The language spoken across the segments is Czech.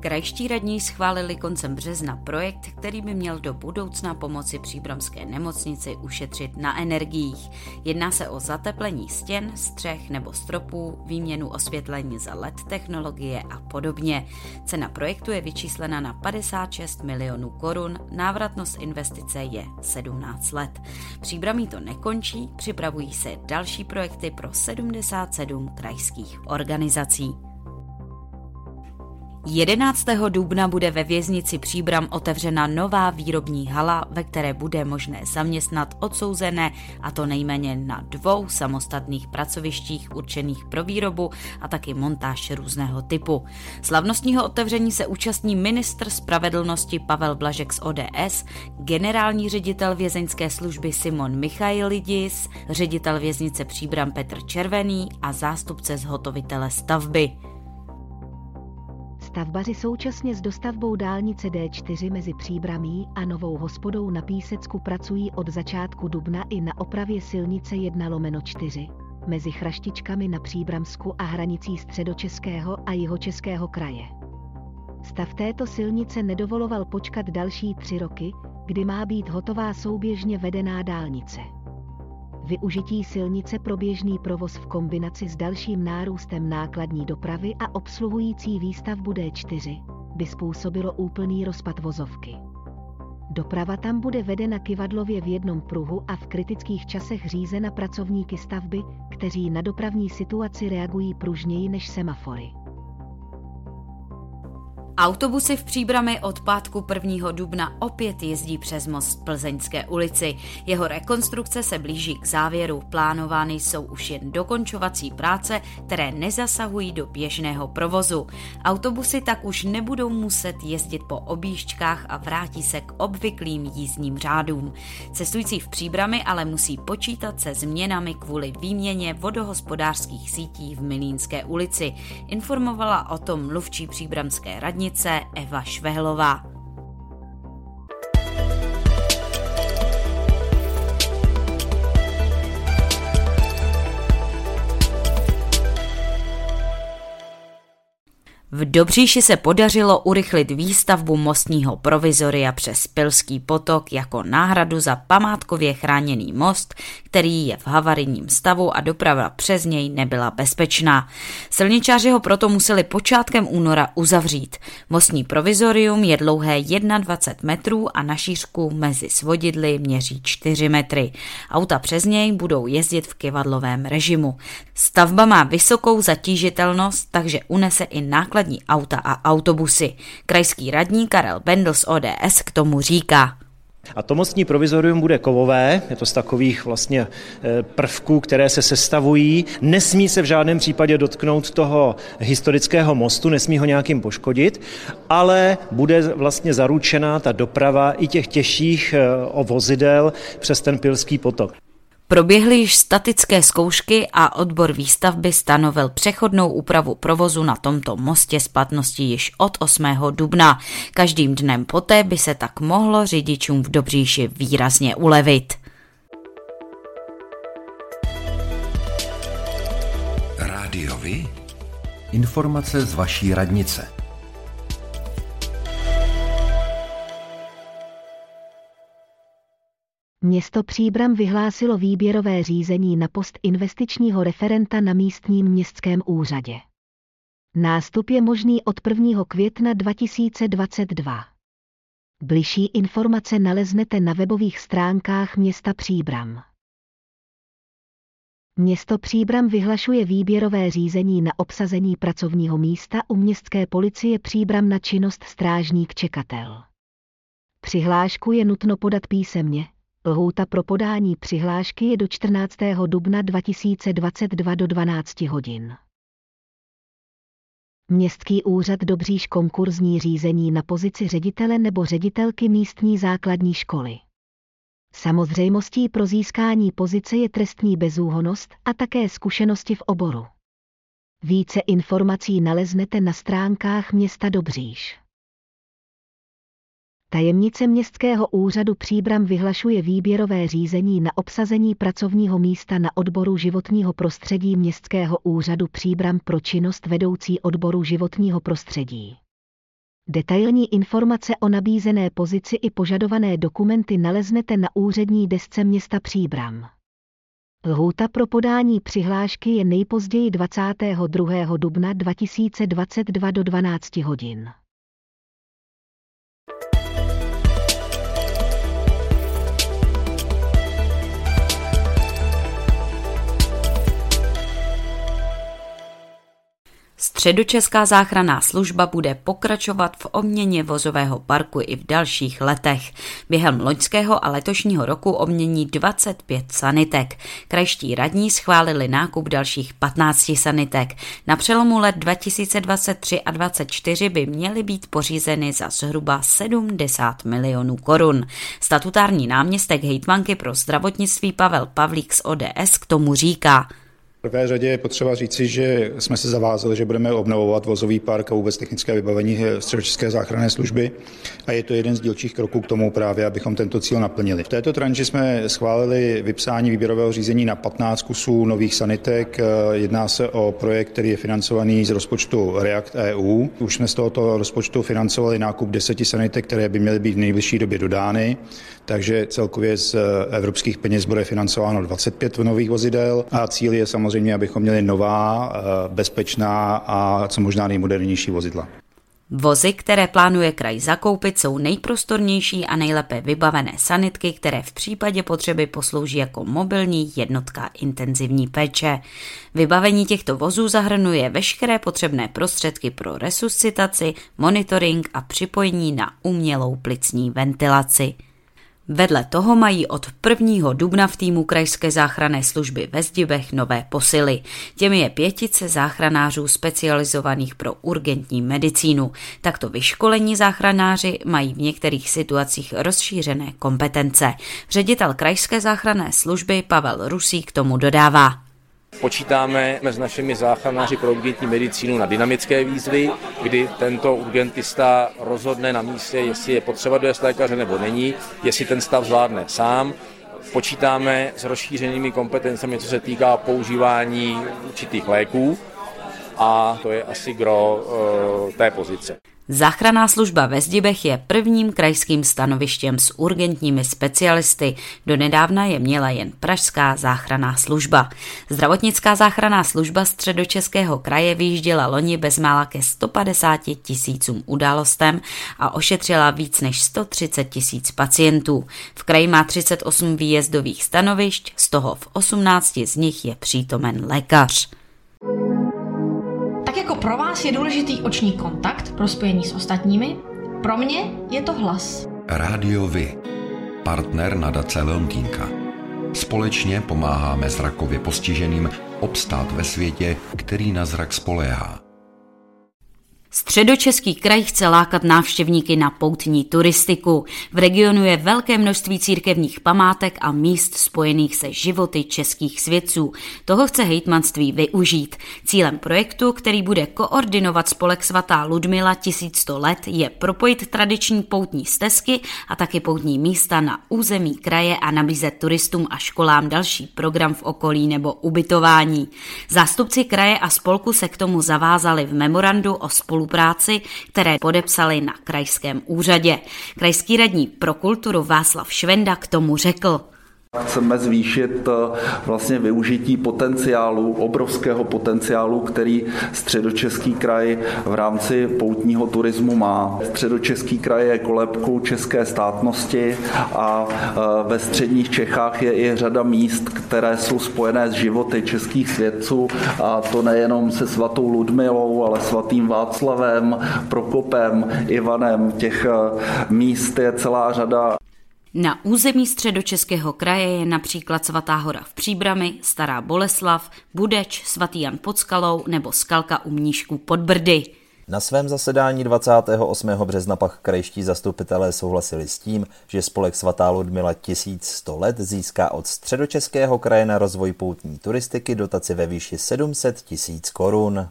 Krajští radní schválili koncem března projekt, který by měl do budoucna pomoci příbramské nemocnici ušetřit na energiích. Jedná se o zateplení stěn, střech nebo stropů, výměnu osvětlení za LED technologie a podobně. Cena projektu je vyčíslena na 56 milionů korun, návratnost investice je 17 let. Příbramí to nekončí, připravují se další projekty pro 77 krajských organizací. 11. dubna bude ve věznici Příbram otevřena nová výrobní hala, ve které bude možné zaměstnat odsouzené, a to nejméně na 2 samostatných pracovištích určených pro výrobu a taky montáž různého typu. Slavnostního otevření se účastní ministr spravedlnosti Pavel Blažek z ODS, generální ředitel vězeňské služby Simon Michailidis, ředitel věznice Příbram Petr Červený a zástupce zhotovitele stavby. Stavbaři současně s dostavbou dálnice D4 mezi Příbramí a Novou Hospodou na Písecku pracují od začátku dubna i na opravě silnice 1/4 mezi Chraštičkami na Příbramsku a hranicí Středočeského a Jihočeského kraje. Stav této silnice nedovoloval počkat další 3 roky, kdy má být hotová souběžně vedená dálnice. Využití silnice pro běžný provoz v kombinaci s dalším nárůstem nákladní dopravy a obsluhující výstavbu D4 by způsobilo úplný rozpad vozovky. Doprava tam bude vedena kyvadlově v jednom pruhu a v kritických časech řízena pracovníky stavby, kteří na dopravní situaci reagují pružněji než semafory. Autobusy v Příbrami od pátku 1. dubna opět jezdí přes most Plzeňské ulici. Jeho rekonstrukce se blíží k závěru. Plánovány jsou už jen dokončovací práce, které nezasahují do běžného provozu. Autobusy tak už nebudou muset jezdit po objížďkách a vrátí se k obvyklým jízdním řádům. Cestující v Příbrami ale musí počítat se změnami kvůli výměně vodohospodářských sítí v Milínské ulici. Informovala o tom mluvčí příbramské radnice Eva Švehlová. V Dobříši se podařilo urychlit výstavbu mostního provizoria přes Pilský potok jako náhradu za památkově chráněný most, který je v havarijním stavu a doprava přes něj nebyla bezpečná. Silničáři ho proto museli počátkem února uzavřít. Mostní provizorium je dlouhé 21 metrů a na šířku mezi svodidly měří 4 metry. Auta přes něj budou jezdit v kyvadlovém režimu. Stavba má vysokou zatížitelnost, takže unese i nákladní auta a autobusy. Krajský radní Karel Bendl z ODS k tomu říká: a to mostní provizorium bude kovové, je to z takových vlastně prvků, které se sestavují, nesmí se v žádném případě dotknout toho historického mostu, nesmí ho nějakým poškodit, ale bude vlastně zaručená ta doprava i těch těžších vozidel přes ten Pilský potok. Proběhly již statické zkoušky a odbor výstavby stanovil přechodnou úpravu provozu na tomto mostě s platností již od 8. dubna. Každým dnem poté by se tak mohlo řidičům v Dobříši výrazně ulevit. Rádio Vy. Informace z vaší radnice. Město Příbram vyhlásilo výběrové řízení na post investičního referenta na místním městském úřadě. Nástup je možný od 1. května 2022. Bližší informace naleznete na webových stránkách města Příbram. Město Příbram vyhlašuje výběrové řízení na obsazení pracovního místa u Městské policie Příbram na činnost strážník čekatel. Přihlášku je nutno podat písemně. Lhůta pro podání přihlášky je do 14. dubna 2022 do 12 hodin. Městský úřad Dobříš konkurzní řízení na pozici ředitele nebo ředitelky místní základní školy. Samozřejmostí pro získání pozice je trestní bezúhonnost a také zkušenosti v oboru. Více informací naleznete na stránkách města Dobříš. Tajemnice Městského úřadu Příbram vyhlašuje výběrové řízení na obsazení pracovního místa na odboru životního prostředí Městského úřadu Příbram pro činnost vedoucí odboru životního prostředí. Detailní informace o nabízené pozici i požadované dokumenty naleznete na úřední desce města Příbram. Lhůta pro podání přihlášky je nejpozději 22. dubna 2022 do 12 hodin. Středočeská záchranná služba bude pokračovat v obměně vozového parku i v dalších letech. Během loňského a letošního roku obmění 25 sanitek. Krajští radní schválili nákup dalších 15 sanitek. Na přelomu let 2023 a 2024 by měly být pořízeny za zhruba 70 milionů korun. Statutární náměstek hejtmanky pro zdravotnictví Pavel Pavlík z ODS k tomu říká: V prvé řadě je potřeba říci, že jsme se zavázali, že budeme obnovovat vozový park a vůbec technické vybavení Středočeské záchranné služby a je to jeden z dílčích kroků k tomu právě, abychom tento cíl naplnili. V této tranži jsme schválili vypsání výběrového řízení na 15 kusů nových sanitek. Jedná se o projekt, který je financovaný z rozpočtu React EU. Už jsme z tohoto rozpočtu financovali nákup 10 sanitek, které by měly být v nejbližší době dodány, takže celkově z evropských peněz bude financováno 25 nových vozidel a cíl je samozřejmě, abychom měli nová, bezpečná a co možná nejmodernější vozidla. Vozy, které plánuje kraj zakoupit, jsou nejprostornější a nejlépe vybavené sanitky, které v případě potřeby poslouží jako mobilní jednotka intenzivní péče. Vybavení těchto vozů zahrnuje veškeré potřebné prostředky pro resuscitaci, monitoring a připojení na umělou plicní ventilaci. Vedle toho mají od 1. dubna v týmu krajské záchranné služby ve Zdibech nové posily. Těmi je 5 záchranářů specializovaných pro urgentní medicínu. Takto vyškolení záchranáři mají v některých situacích rozšířené kompetence. Ředitel krajské záchranné služby Pavel Rusík k tomu dodává: Počítáme s našimi záchranáři pro urgentní medicínu na dynamické výzvy, kdy tento urgentista rozhodne na místě, jestli je potřeba dojezd lékaře nebo není, jestli ten stav zvládne sám. Počítáme s rozšířenými kompetencemi, co se týká používání určitých léků, a to je asi gro té pozice. Záchranná služba ve Zdibech je prvním krajským stanovištěm s urgentními specialisty. Donedávna je měla jen pražská záchranná služba. Zdravotnická záchranná služba Středočeského kraje vyjížděla loni bezmála ke 150 000 událostem a ošetřila víc než 130 000 pacientů. V kraji má 38 výjezdových stanovišť, z toho v 18 z nich je přítomen lékař. Tak jako pro vás je důležitý oční kontakt pro spojení s ostatními, pro mě je to hlas. Rádio Vy, partner nadace Leontýnka. Společně pomáháme zrakově postiženým obstát ve světě, který na zrak spoléhá. Středočeský kraj chce lákat návštěvníky na poutní turistiku. V regionu je velké množství církevních památek a míst spojených se životy českých světců. Toho chce hejtmanství využít. Cílem projektu, který bude koordinovat spolek Svatá Ludmila 1100 let, je propojit tradiční poutní stezky a taky poutní místa na území kraje a nabízet turistům a školám další program v okolí nebo ubytování. Zástupci kraje a spolku se k tomu zavázali v memorandu o spolupráci, které podepsali na krajském úřadě. Krajský radní pro kulturu Václav Švenda k tomu řekl: Chceme zvýšit vlastně využití potenciálu, obrovského potenciálu, který Středočeský kraj v rámci poutního turismu má. Středočeský kraj je kolébkou české státnosti a ve středních Čechách je i řada míst, které jsou spojené s životy českých světců, a to nejenom se svatou Ludmilou, ale svatým Václavem, Prokopem, Ivanem. Těch míst je celá řada. Na území Středočeského kraje je například Svatá hora v Příbrami, Stará Boleslav, Budeč, Svatý Jan pod Skalou nebo Skalka u Mníšku pod Brdy. Na svém zasedání 28. března pak krajští zastupitelé souhlasili s tím, že spolek Svatá Ludmila 1100 let získá od Středočeského kraje na rozvoj poutní turistiky dotaci ve výši 700 000 korun.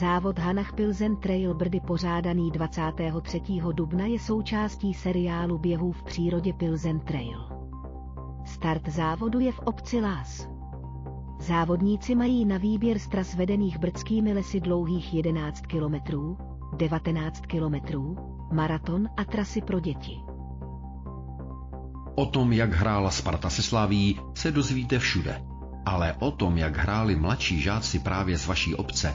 Závod Hanach Pilsen Trail Brdy pořádaný 23. dubna je součástí seriálu běhů v přírodě Pilsen Trail. Start závodu je v obci Lás. Závodníci mají na výběr z tras vedených brdskými lesy dlouhých 11 km, 19 km, maraton a trasy pro děti. O tom, jak hrála Sparta se Slaví, se dozvíte všude. Ale o tom, jak hráli mladší žáci právě z vaší obce,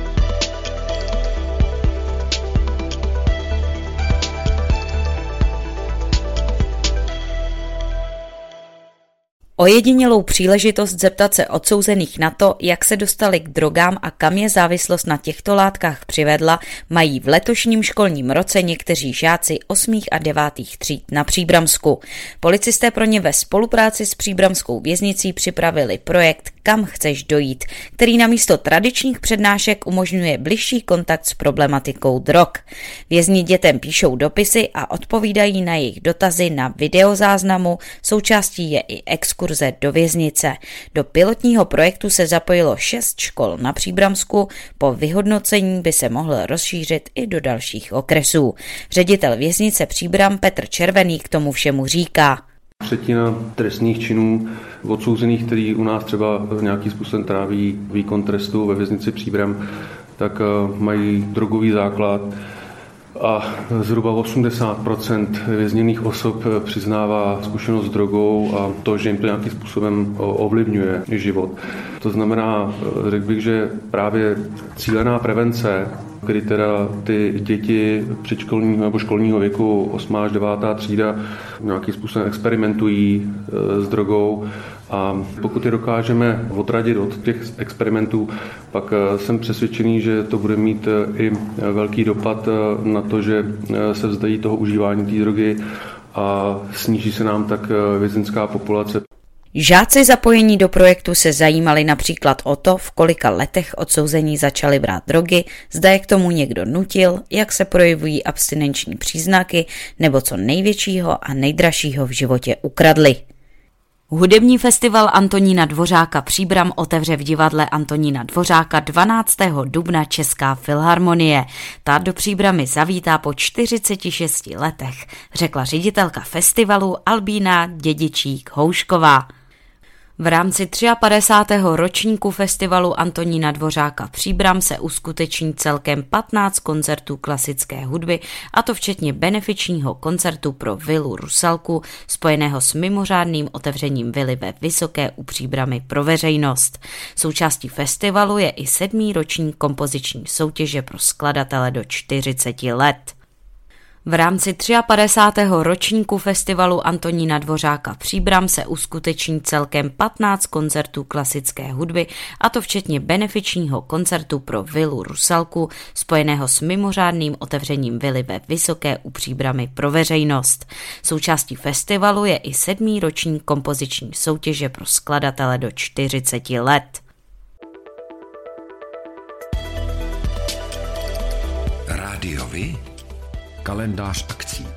Ojedinělou příležitost zeptat se odsouzených na to, jak se dostali k drogám a kam je závislost na těchto látkách přivedla, mají v letošním školním roce někteří žáci 8. a 9. tříd na Příbramsku. Policisté pro ně ve spolupráci s příbramskou věznicí připravili projekt Kam chceš dojít, který namísto tradičních přednášek umožňuje bližší kontakt s problematikou drog. Vězni dětem píšou dopisy a odpovídají na jejich dotazy na videozáznamu, součástí je i exkurze do věznice. Do pilotního projektu se zapojilo 6 škol na Příbramsku, po vyhodnocení by se mohl rozšířit i do dalších okresů. Ředitel věznice Příbram Petr Červený k tomu všemu říká. Třetina trestných činů odsouzených, který u nás třeba nějakým způsobem tráví výkon trestu ve věznici Příbram, tak mají drogový základ a zhruba 80% vězněných osob přiznává zkušenost s drogou a to, že jim to nějakým způsobem ovlivňuje život. To znamená, řekl bych, že právě cílená prevence, kdy teda ty děti předškolního nebo školního věku 8. až 9. třída nějakým způsobem experimentují s drogou a pokud je dokážeme odradit od těch experimentů, pak jsem přesvědčený, že to bude mít i velký dopad na to, že se vzdají toho užívání té drogy a sníží se nám tak vězeňská populace. Žáci zapojení do projektu se zajímali například o to, v kolika letech odsouzení začali brát drogy, zda je k tomu někdo nutil, jak se projevují abstinenční příznaky nebo co největšího a nejdražšího v životě ukradli. Hudební festival Antonína Dvořáka Příbram otevře v divadle Antonína Dvořáka 12. dubna Česká filharmonie. Ta do Příbramy zavítá po 46 letech, řekla ředitelka festivalu Albína Dědičík Houšková. V rámci 53. ročníku festivalu Antonína Dvořáka Příbram se uskuteční celkem 15 koncertů klasické hudby, a to včetně benefičního koncertu pro vilu Rusalku, spojeného s mimořádným otevřením vily ve Vysoké u Příbramy pro veřejnost. Součástí festivalu je i 7. ročník kompoziční soutěže pro skladatele do 40 let. V rámci 53. ročníku festivalu Antonína Dvořáka Příbram se uskuteční celkem 15 koncertů klasické hudby, a to včetně benefičního koncertu pro vilu Rusalku, spojeného s mimořádným otevřením vily ve Vysoké u Příbramy pro veřejnost. Součástí festivalu je i 7. ročník kompoziční soutěže pro skladatele do 40 let. Rádio Vy. Kalendář akcí.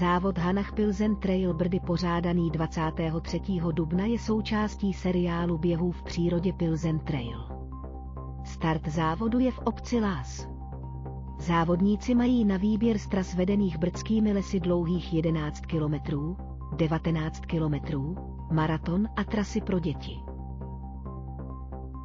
Závod Hanach Pilsen Trail Brdy pořádaný 23. dubna je součástí seriálu běhů v přírodě Pilsen Trail. Start závodu je v obci Lás. Závodníci mají na výběr z tras vedených brdskými lesy dlouhých 11 km, 19 km, maraton a trasy pro děti.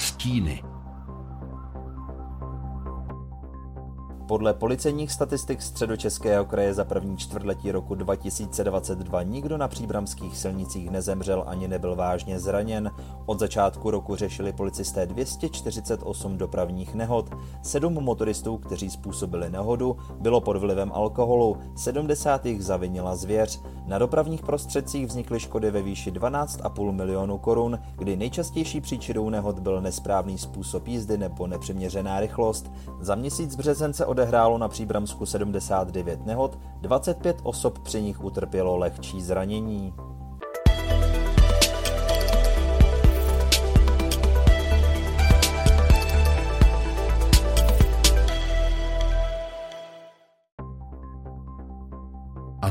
Stíny. Podle policejních statistik Středočeského kraje za první čtvrtletí roku 2022 nikdo na příbramských silnicích nezemřel ani nebyl vážně zraněn. Od začátku roku řešili policisté 248 dopravních nehod, 7 motoristů, kteří způsobili nehodu, bylo pod vlivem alkoholu, 70 jich zavinila zvěř. Na dopravních prostředcích vznikly škody ve výši 12,5 milionu korun, kdy nejčastější příčinou nehod byl nesprávný způsob jízdy nebo nepřiměřená rychlost. Za měsíc březen se odehrálo na Příbramsku 79 nehod, 25 osob při nich utrpělo lehčí zranění. A